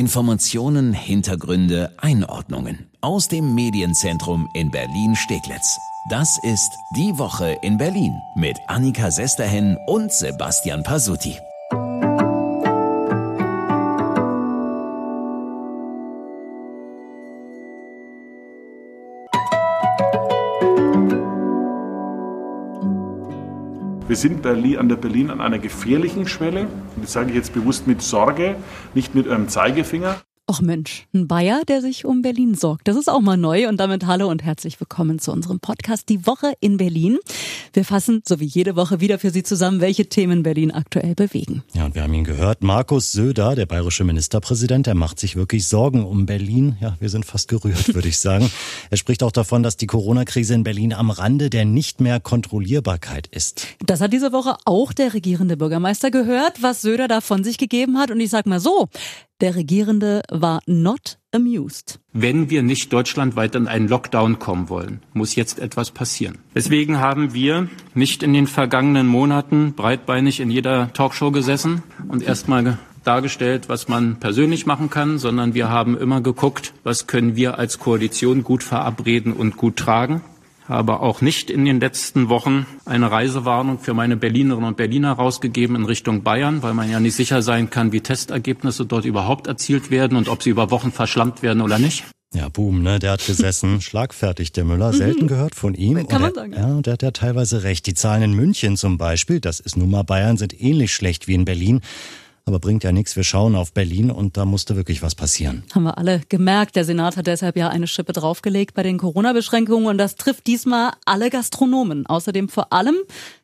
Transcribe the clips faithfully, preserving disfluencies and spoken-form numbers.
Informationen, Hintergründe, Einordnungen aus dem Medienzentrum in Berlin-Steglitz. Das ist Die Woche in Berlin mit Annika Sesterhen und Sebastian Pasutti. Wir sind Berlin, an der Berlin an einer gefährlichen Schwelle. Das sage ich jetzt bewusst mit Sorge, nicht mit einem Zeigefinger. Och Mensch, ein Bayer, der sich um Berlin sorgt. Das ist auch mal neu. Und damit hallo und herzlich willkommen zu unserem Podcast Die Woche in Berlin. Wir fassen, so wie jede Woche, wieder für Sie zusammen, welche Themen Berlin aktuell bewegen. Ja, und wir haben ihn gehört. Markus Söder, der bayerische Ministerpräsident, der macht sich wirklich Sorgen um Berlin. Ja, wir sind fast gerührt, würde ich sagen. Er spricht auch davon, dass die Corona-Krise in Berlin am Rande der nicht mehr Kontrollierbarkeit ist. Das hat diese Woche auch der regierende Bürgermeister gehört, was Söder da von sich gegeben hat. Und ich sag mal so, der Regierende war not amused. Wenn wir nicht deutschlandweit in einen Lockdown kommen wollen, muss jetzt etwas passieren. Deswegen haben wir nicht in den vergangenen Monaten breitbeinig in jeder Talkshow gesessen und erstmal dargestellt, was man persönlich machen kann, sondern wir haben immer geguckt, was können wir als Koalition gut verabreden und gut tragen. Aber auch nicht in den letzten Wochen eine Reisewarnung für meine Berlinerinnen und Berliner rausgegeben in Richtung Bayern, weil man ja nicht sicher sein kann, wie Testergebnisse dort überhaupt erzielt werden und ob sie über Wochen verschlammt werden oder nicht. Ja, boom, ne? Der hat gesessen, schlagfertig, der Müller. Selten gehört von ihm. Kann man sagen. Ja, der hat ja teilweise recht. Die Zahlen in München zum Beispiel, das ist nun mal Bayern, sind ähnlich schlecht wie in Berlin. Aber bringt ja nichts. Wir schauen auf Berlin und da musste wirklich was passieren. Haben wir alle gemerkt. Der Senat hat deshalb ja eine Schippe draufgelegt bei den Corona-Beschränkungen. Und das trifft diesmal alle Gastronomen. Außerdem vor allem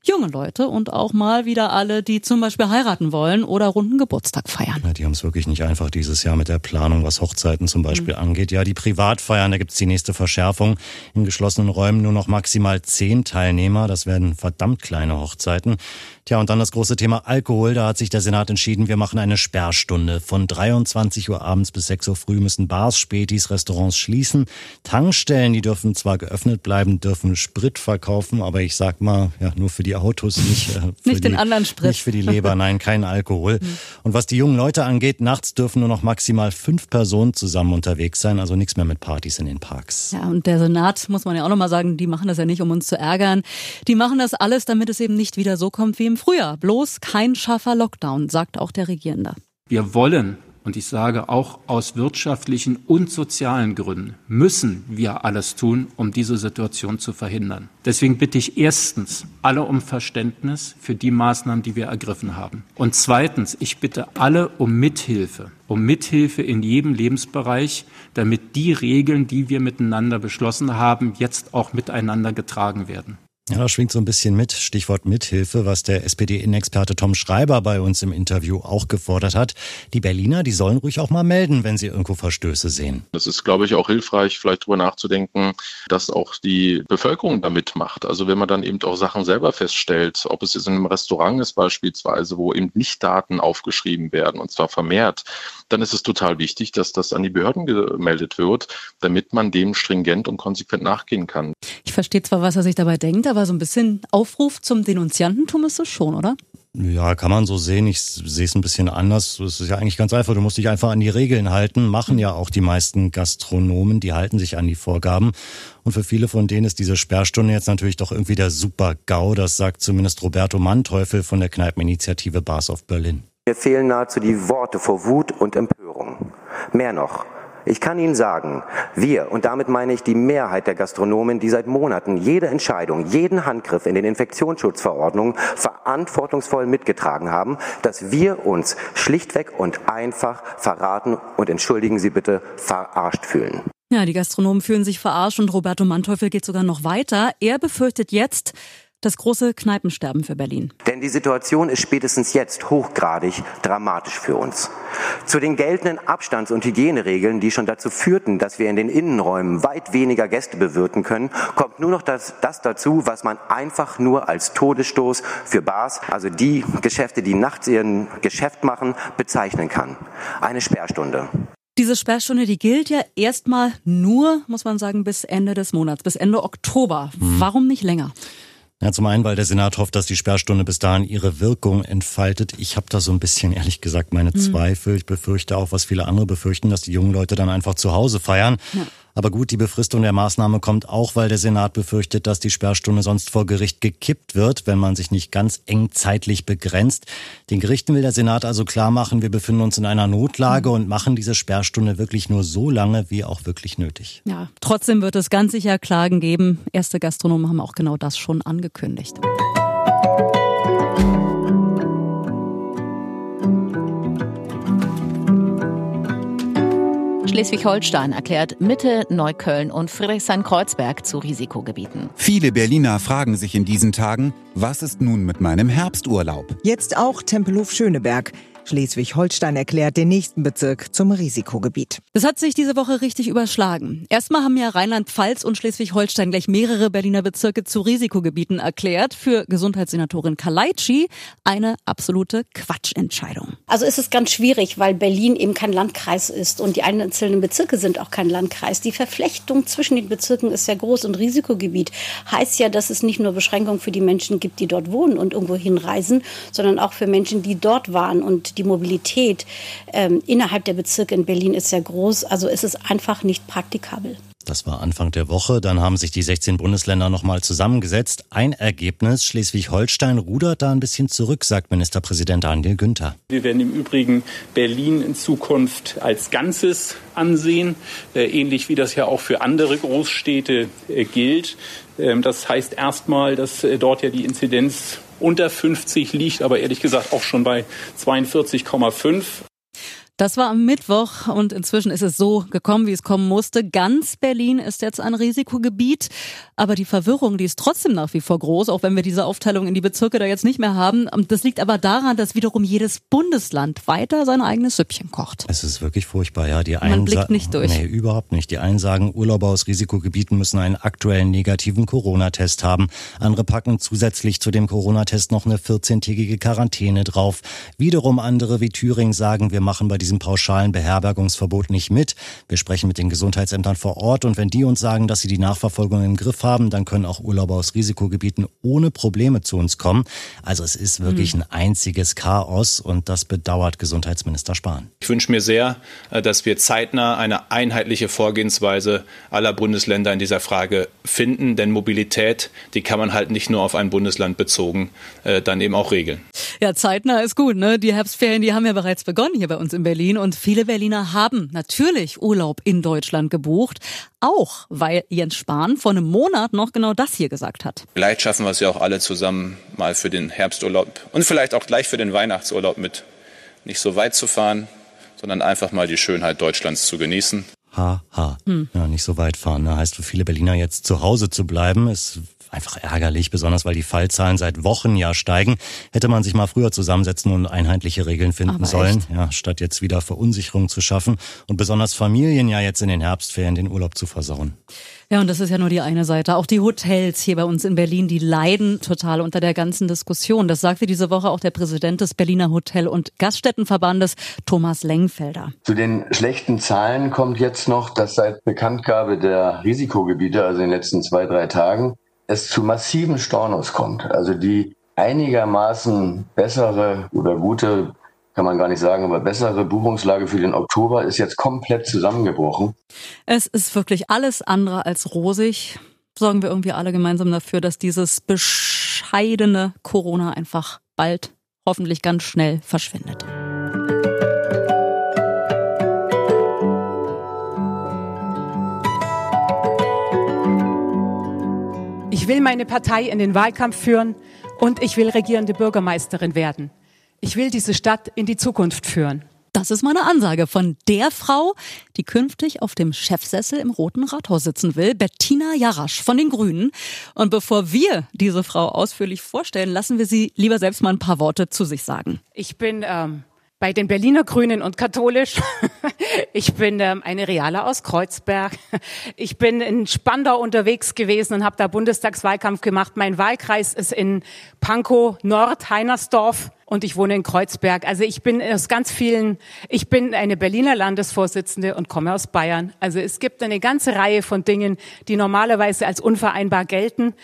junge Leute und auch mal wieder alle, die zum Beispiel heiraten wollen oder runden Geburtstag feiern. Ja, die haben es wirklich nicht einfach dieses Jahr mit der Planung, was Hochzeiten zum Beispiel mhm. angeht. Ja, die Privatfeiern, da gibt es die nächste Verschärfung. In geschlossenen Räumen nur noch maximal zehn Teilnehmer. Das werden verdammt kleine Hochzeiten. Tja, und dann das große Thema Alkohol. Da hat sich der Senat entschieden, wir Wir machen eine Sperrstunde. Von dreiundzwanzig Uhr abends bis sechs Uhr früh müssen Bars, Spätis, Restaurants schließen. Tankstellen, die dürfen zwar geöffnet bleiben, dürfen Sprit verkaufen, aber ich sag mal, ja, nur für die Autos, nicht, äh, für nicht die, den anderen Sprit. Nicht für die Leber, nein, kein Alkohol. Und was die jungen Leute angeht, nachts dürfen nur noch maximal fünf Personen zusammen unterwegs sein, also nichts mehr mit Partys in den Parks. Ja, und der Senat, muss man ja auch nochmal sagen, die machen das ja nicht, um uns zu ärgern. Die machen das alles, damit es eben nicht wieder so kommt wie im Frühjahr. Bloß kein scharfer Lockdown, sagt auch der Regierende. Wir wollen, und ich sage auch aus wirtschaftlichen und sozialen Gründen, müssen wir alles tun, um diese Situation zu verhindern. Deswegen bitte ich erstens alle um Verständnis für die Maßnahmen, die wir ergriffen haben. Und zweitens, ich bitte alle um Mithilfe, um Mithilfe in jedem Lebensbereich, damit die Regeln, die wir miteinander beschlossen haben, jetzt auch miteinander getragen werden. Ja, da schwingt so ein bisschen mit, Stichwort Mithilfe, was der S P D-Innenexperte Tom Schreiber bei uns im Interview auch gefordert hat. Die Berliner, die sollen ruhig auch mal melden, wenn sie irgendwo Verstöße sehen. Das ist, glaube ich, auch hilfreich, vielleicht darüber nachzudenken, dass auch die Bevölkerung da mitmacht. Also wenn man dann eben auch Sachen selber feststellt, ob es jetzt in einem Restaurant ist beispielsweise, wo eben nicht Daten aufgeschrieben werden und zwar vermehrt, dann ist es total wichtig, dass das an die Behörden gemeldet wird, damit man dem stringent und konsequent nachgehen kann. Ich verstehe zwar, was er sich dabei denkt, aber war so ein bisschen Aufruf zum Denunziantentum ist es schon, oder? Ja, kann man so sehen. Ich sehe es ein bisschen anders. Es ist ja eigentlich ganz einfach. Du musst dich einfach an die Regeln halten. Machen ja auch die meisten Gastronomen. Die halten sich an die Vorgaben. Und für viele von denen ist diese Sperrstunde jetzt natürlich doch irgendwie der Super-GAU. Das sagt zumindest Roberto Manteuffel von der Kneipeninitiative Bars of Berlin. Mir fehlen nahezu die Worte vor Wut und Empörung. Mehr noch. Ich kann Ihnen sagen, wir, und damit meine ich die Mehrheit der Gastronomen, die seit Monaten jede Entscheidung, jeden Handgriff in den Infektionsschutzverordnungen verantwortungsvoll mitgetragen haben, dass wir uns schlichtweg und einfach verraten und, entschuldigen Sie bitte, verarscht fühlen. Ja, die Gastronomen fühlen sich verarscht und Roberto Manteuffel geht sogar noch weiter. Er befürchtet jetzt das große Kneipensterben für Berlin. Denn die Situation ist spätestens jetzt hochgradig dramatisch für uns. Zu den geltenden Abstands- und Hygieneregeln, die schon dazu führten, dass wir in den Innenräumen weit weniger Gäste bewirten können, kommt nur noch das, das dazu, was man einfach nur als Todesstoß für Bars, also die Geschäfte, die nachts ihren Geschäft machen, bezeichnen kann. Eine Sperrstunde. Diese Sperrstunde, die gilt ja erstmal nur, muss man sagen, bis Ende des Monats, bis Ende Oktober. Warum nicht länger? Ja, zum einen, weil der Senat hofft, dass die Sperrstunde bis dahin ihre Wirkung entfaltet. Ich habe da so ein bisschen, ehrlich gesagt, meine mhm. Zweifel. Ich befürchte auch, was viele andere befürchten, dass die jungen Leute dann einfach zu Hause feiern. Ja. Aber gut, die Befristung der Maßnahme kommt auch, weil der Senat befürchtet, dass die Sperrstunde sonst vor Gericht gekippt wird, wenn man sich nicht ganz eng zeitlich begrenzt. Den Gerichten will der Senat also klar machen, wir befinden uns in einer Notlage und machen diese Sperrstunde wirklich nur so lange, wie auch wirklich nötig. Ja, trotzdem wird es ganz sicher Klagen geben. Erste Gastronomen haben auch genau das schon angekündigt. Schleswig-Holstein erklärt Mitte, Neukölln und Friedrichshain-Kreuzberg zu Risikogebieten. Viele Berliner fragen sich in diesen Tagen, was ist nun mit meinem Herbsturlaub? Jetzt auch Tempelhof-Schöneberg. Schleswig-Holstein erklärt den nächsten Bezirk zum Risikogebiet. Das hat sich diese Woche richtig überschlagen. Erstmal haben ja Rheinland-Pfalz und Schleswig-Holstein gleich mehrere Berliner Bezirke zu Risikogebieten erklärt. Für Gesundheitssenatorin Kaleitschi eine absolute Quatschentscheidung. Also ist es ganz schwierig, weil Berlin eben kein Landkreis ist und die einzelnen Bezirke sind auch kein Landkreis. Die Verflechtung zwischen den Bezirken ist sehr groß und Risikogebiet heißt ja, dass es nicht nur Beschränkungen für die Menschen gibt, die dort wohnen und irgendwo hinreisen, sondern auch für Menschen, die dort waren und die Mobilität ähm, innerhalb der Bezirke in Berlin ist sehr groß. Also ist es einfach nicht praktikabel. Das war Anfang der Woche. Dann haben sich die sechzehn Bundesländer nochmal zusammengesetzt. Ein Ergebnis, Schleswig-Holstein rudert da ein bisschen zurück, sagt Ministerpräsident Daniel Günther. Wir werden im Übrigen Berlin in Zukunft als Ganzes ansehen, ähnlich wie das ja auch für andere Großstädte gilt. Das heißt erstmal, dass dort ja die Inzidenz unter fünfzig liegt, aber ehrlich gesagt auch schon bei zweiundvierzig Komma fünf. Das war am Mittwoch und inzwischen ist es so gekommen, wie es kommen musste. Ganz Berlin ist jetzt ein Risikogebiet, aber die Verwirrung, die ist trotzdem nach wie vor groß, auch wenn wir diese Aufteilung in die Bezirke da jetzt nicht mehr haben. Das liegt aber daran, dass wiederum jedes Bundesland weiter sein eigenes Süppchen kocht. Es ist wirklich furchtbar, ja. Die einen Man blickt nicht durch. Nee, überhaupt nicht. Die einen sagen, Urlauber aus Risikogebieten müssen einen aktuellen negativen Corona-Test haben. Andere packen zusätzlich zu dem Corona-Test noch eine vierzehntägige Quarantäne drauf. Wiederum andere wie Thüringen sagen, wir machen bei diesem pauschalen Beherbergungsverbot nicht mit. Wir sprechen mit den Gesundheitsämtern vor Ort und wenn die uns sagen, dass sie die Nachverfolgung im Griff haben, dann können auch Urlauber aus Risikogebieten ohne Probleme zu uns kommen. Also es ist wirklich ein einziges Chaos und das bedauert Gesundheitsminister Spahn. Ich wünsche mir sehr, dass wir zeitnah eine einheitliche Vorgehensweise aller Bundesländer in dieser Frage finden, denn Mobilität, die kann man halt nicht nur auf ein Bundesland bezogen, dann eben auch regeln. Ja, zeitnah ist gut, ne? Die Herbstferien, die haben ja bereits begonnen hier bei uns in Berlin. Und viele Berliner haben natürlich Urlaub in Deutschland gebucht, auch weil Jens Spahn vor einem Monat noch genau das hier gesagt hat. Vielleicht schaffen wir es ja auch alle zusammen mal für den Herbsturlaub und vielleicht auch gleich für den Weihnachtsurlaub mit nicht so weit zu fahren, sondern einfach mal die Schönheit Deutschlands zu genießen. Ha, ha. Hm. Ja, nicht so weit fahren, ne? Heißt für viele Berliner jetzt zu Hause zu bleiben, ist einfach ärgerlich, besonders weil die Fallzahlen seit Wochen ja steigen. Hätte man sich mal früher zusammensetzen und einheitliche Regeln finden sollen, ja, statt jetzt wieder Verunsicherung zu schaffen und besonders Familien ja jetzt in den Herbstferien den Urlaub zu versauen. Ja, und das ist ja nur die eine Seite. Auch die Hotels hier bei uns in Berlin, die leiden total unter der ganzen Diskussion. Das sagte diese Woche auch der Präsident des Berliner Hotel- und Gaststättenverbandes, Thomas Lengfelder. Zu den schlechten Zahlen kommt jetzt noch, dass seit Bekanntgabe der Risikogebiete, also in den letzten zwei, drei Tagen, es zu massiven Stornos kommt. Also die einigermaßen bessere oder gute, kann man gar nicht sagen, aber bessere Buchungslage für den Oktober ist jetzt komplett zusammengebrochen. Es ist wirklich alles andere als rosig. Sorgen wir irgendwie alle gemeinsam dafür, dass dieses bescheidene Corona einfach bald, hoffentlich ganz schnell verschwindet. Ich will meine Partei in den Wahlkampf führen und ich will regierende Bürgermeisterin werden. Ich will diese Stadt in die Zukunft führen. Das ist meine Ansage von der Frau, die künftig auf dem Chefsessel im Roten Rathaus sitzen will, Bettina Jarasch von den Grünen. Und bevor wir diese Frau ausführlich vorstellen, lassen wir sie lieber selbst mal ein paar Worte zu sich sagen. Ich bin ähm, bei den Berliner Grünen und katholisch. Ich bin ähm, eine Reale aus Kreuzberg. Ich bin in Spandau unterwegs gewesen und habe da Bundestagswahlkampf gemacht. Mein Wahlkreis ist in Pankow, Nord, Heinersdorf und ich wohne in Kreuzberg. Also ich bin aus ganz vielen, ich bin eine Berliner Landesvorsitzende und komme aus Bayern. Also es gibt eine ganze Reihe von Dingen, die normalerweise als unvereinbar gelten.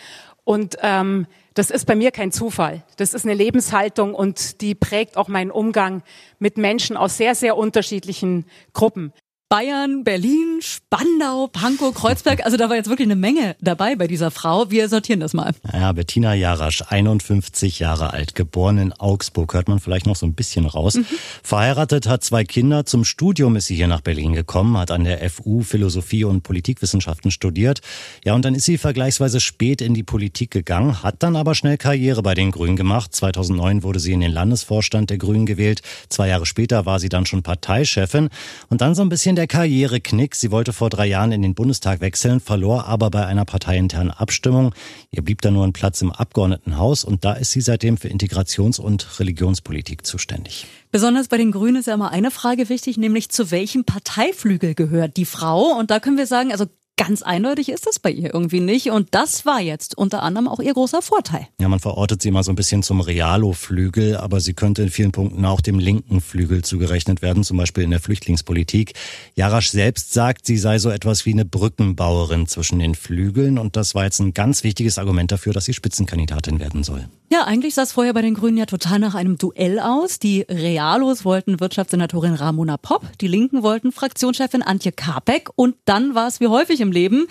Und ähm, Das ist bei mir kein Zufall. Das ist eine Lebenshaltung und die prägt auch meinen Umgang mit Menschen aus sehr, sehr unterschiedlichen Gruppen. Bayern, Berlin, Spandau, Pankow, Kreuzberg, also da war jetzt wirklich eine Menge dabei bei dieser Frau. Wir sortieren das mal. Ja, Bettina Jarasch, einundfünfzig Jahre alt, geboren in Augsburg, hört man vielleicht noch so ein bisschen raus. Mhm. Verheiratet, hat zwei Kinder, zum Studium ist sie hier nach Berlin gekommen, hat an der F U Philosophie und Politikwissenschaften studiert. Ja, und dann ist sie vergleichsweise spät in die Politik gegangen, hat dann aber schnell Karriere bei den Grünen gemacht. zweitausendneun wurde sie in den Landesvorstand der Grünen gewählt. Zwei Jahre später war sie dann schon Parteichefin und dann so ein bisschen der Der Karriereknick. Sie wollte vor drei Jahren in den Bundestag wechseln, verlor aber bei einer parteiinternen Abstimmung. Ihr blieb dann nur ein Platz im Abgeordnetenhaus und da ist sie seitdem für Integrations- und Religionspolitik zuständig. Besonders bei den Grünen ist ja immer eine Frage wichtig, nämlich zu welchem Parteiflügel gehört die Frau? Und da können wir sagen, also ganz eindeutig ist das bei ihr irgendwie nicht. Und das war jetzt unter anderem auch ihr großer Vorteil. Ja, man verortet sie mal so ein bisschen zum Realo-Flügel, aber sie könnte in vielen Punkten auch dem linken Flügel zugerechnet werden, zum Beispiel in der Flüchtlingspolitik. Jarasch selbst sagt, sie sei so etwas wie eine Brückenbauerin zwischen den Flügeln. Und das war jetzt ein ganz wichtiges Argument dafür, dass sie Spitzenkandidatin werden soll. Ja, eigentlich sah es vorher bei den Grünen ja total nach einem Duell aus. Die Realos wollten Wirtschaftssenatorin Ramona Pop, die Linken wollten Fraktionschefin Antje Karbeck. Und dann war es wie häufig im Leben: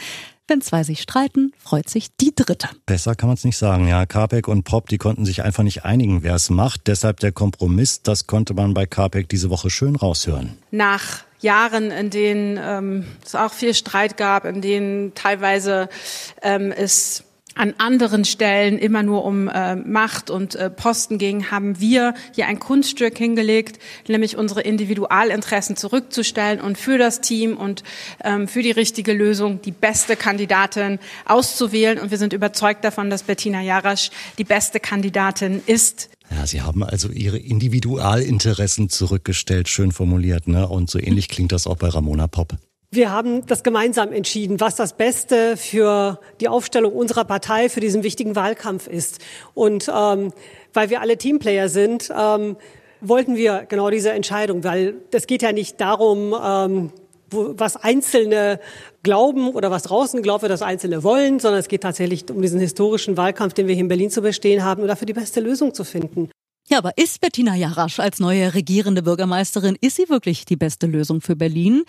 wenn zwei sich streiten, freut sich die Dritte. Besser kann man es nicht sagen. Ja, Karbeck und Pop, die konnten sich einfach nicht einigen, wer es macht. Deshalb der Kompromiss, das konnte man bei Karbeck diese Woche schön raushören. Nach Jahren, in denen ähm, es auch viel Streit gab, in denen teilweise ähm, es an anderen Stellen immer nur um äh, Macht und äh, Posten ging, haben wir hier ein Kunststück hingelegt, nämlich unsere Individualinteressen zurückzustellen und für das Team und ähm, für die richtige Lösung die beste Kandidatin auszuwählen. Und wir sind überzeugt davon, dass Bettina Jarasch die beste Kandidatin ist. Ja, sie haben also ihre Individualinteressen zurückgestellt, schön formuliert, ne? Und so ähnlich klingt das auch bei Ramona Pop. Wir haben das gemeinsam entschieden, was das Beste für die Aufstellung unserer Partei für diesen wichtigen Wahlkampf ist. Und ähm, weil wir alle Teamplayer sind, ähm, wollten wir genau diese Entscheidung. Weil es geht ja nicht darum, ähm, wo, was Einzelne glauben oder was draußen glaubt, was Einzelne wollen, sondern es geht tatsächlich um diesen historischen Wahlkampf, den wir hier in Berlin zu bestehen haben, und dafür die beste Lösung zu finden. Ja, aber ist Bettina Jarasch als neue regierende Bürgermeisterin, ist sie wirklich die beste Lösung für Berlin?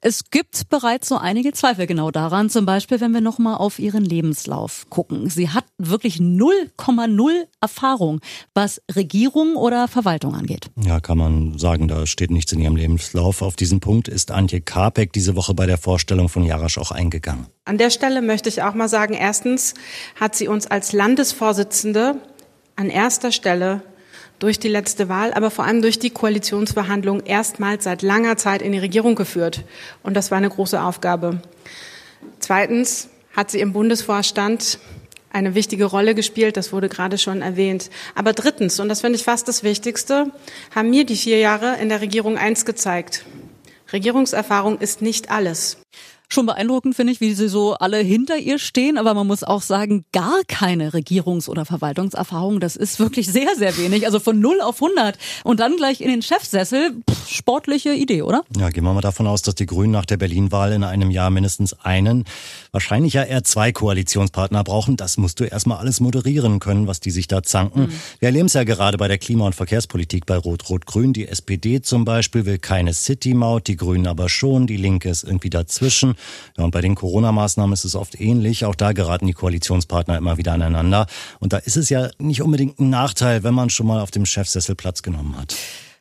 Es gibt bereits so einige Zweifel genau daran, zum Beispiel, wenn wir nochmal auf ihren Lebenslauf gucken. Sie hat wirklich null Komma null Erfahrung, was Regierung oder Verwaltung angeht. Ja, kann man sagen, da steht nichts in ihrem Lebenslauf. Auf diesen Punkt ist Antje Karbeck diese Woche bei der Vorstellung von Jarasch auch eingegangen. An der Stelle möchte ich auch mal sagen, erstens hat sie uns als Landesvorsitzende an erster Stelle durch die letzte Wahl, aber vor allem durch die Koalitionsverhandlung erstmals seit langer Zeit in die Regierung geführt. Und das war eine große Aufgabe. Zweitens hat sie im Bundesvorstand eine wichtige Rolle gespielt, das wurde gerade schon erwähnt. Aber drittens, und das finde ich fast das Wichtigste, haben mir die vier Jahre in der Regierung eins gezeigt: Regierungserfahrung ist nicht alles. Schon beeindruckend finde ich, wie sie so alle hinter ihr stehen. Aber man muss auch sagen, gar keine Regierungs- oder Verwaltungserfahrung. Das ist wirklich sehr, sehr wenig. Also von null auf hundert und dann gleich in den Chefsessel. Pff, sportliche Idee, oder? Ja, gehen wir mal davon aus, dass die Grünen nach der Berlin-Wahl in einem Jahr mindestens einen, wahrscheinlich ja eher zwei Koalitionspartner brauchen. Das musst du erstmal alles moderieren können, was die sich da zanken. Mhm. Wir erleben es ja gerade bei der Klima- und Verkehrspolitik bei Rot-Rot-Grün. Die S P D zum Beispiel will keine City-Maut, die Grünen aber schon. Die Linke ist irgendwie dazwischen. Ja, und bei den Corona-Maßnahmen ist es oft ähnlich. Auch da geraten die Koalitionspartner immer wieder aneinander. Und da ist es ja nicht unbedingt ein Nachteil, wenn man schon mal auf dem Chefsessel Platz genommen hat.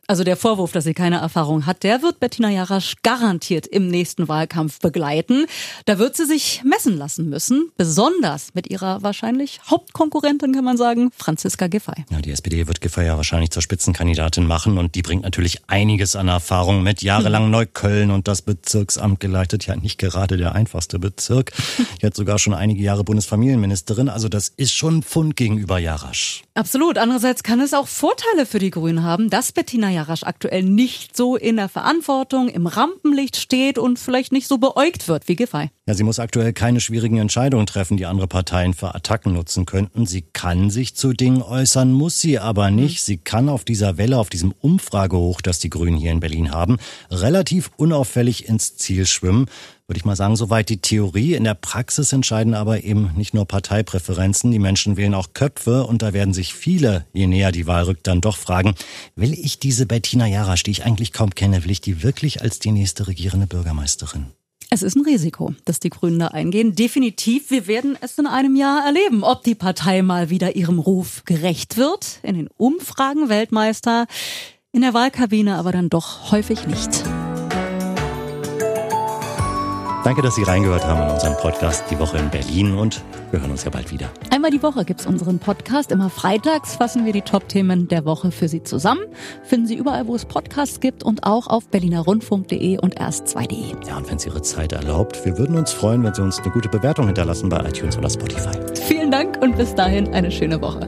Also der Vorwurf, dass sie keine Erfahrung hat, der wird Bettina Jarasch garantiert im nächsten Wahlkampf begleiten. Da wird sie sich messen lassen müssen, besonders mit ihrer wahrscheinlich Hauptkonkurrentin, kann man sagen, Franziska Giffey. Ja, die S P D wird Giffey ja wahrscheinlich zur Spitzenkandidatin machen und die bringt natürlich einiges an Erfahrung mit. Jahrelang Neukölln und das Bezirksamt geleitet, ja nicht gerade der einfachste Bezirk. Jetzt sogar schon einige Jahre Bundesfamilienministerin, also das ist schon ein Pfund gegenüber Jarasch. Absolut. Andererseits kann es auch Vorteile für die Grünen haben, dass Bettina Jarasch aktuell nicht so in der Verantwortung, im Rampenlicht steht und vielleicht nicht so beäugt wird wie Giffey. Ja, sie muss aktuell keine schwierigen Entscheidungen treffen, die andere Parteien für Attacken nutzen könnten. Sie kann sich zu Dingen äußern, muss sie aber nicht. Sie kann auf dieser Welle, auf diesem Umfragehoch, das die Grünen hier in Berlin haben, relativ unauffällig ins Ziel schwimmen. würde ich mal sagen, soweit die Theorie. In der Praxis entscheiden aber eben nicht nur Parteipräferenzen. Die Menschen wählen auch Köpfe und da werden sich viele, je näher die Wahl rückt, dann doch fragen, will ich diese Bettina Jarasch, die ich eigentlich kaum kenne, will ich die wirklich als die nächste regierende Bürgermeisterin? Es ist ein Risiko, dass die Grünen da eingehen. Definitiv, wir werden es in einem Jahr erleben, ob die Partei mal wieder ihrem Ruf gerecht wird. In den Umfragen Weltmeister, in der Wahlkabine aber dann doch häufig nicht. Danke, dass Sie reingehört haben in unseren Podcast Die Woche in Berlin und wir hören uns ja bald wieder. Einmal die Woche gibt's unseren Podcast. Immer freitags fassen wir die Top-Themen der Woche für Sie zusammen. Finden Sie überall, wo es Podcasts gibt und auch auf berliner rundfunk punkt de und erst zwei punkt de. Ja, und wenn es Ihre Zeit erlaubt, wir würden uns freuen, wenn Sie uns eine gute Bewertung hinterlassen bei iTunes oder Spotify. Vielen Dank und bis dahin eine schöne Woche.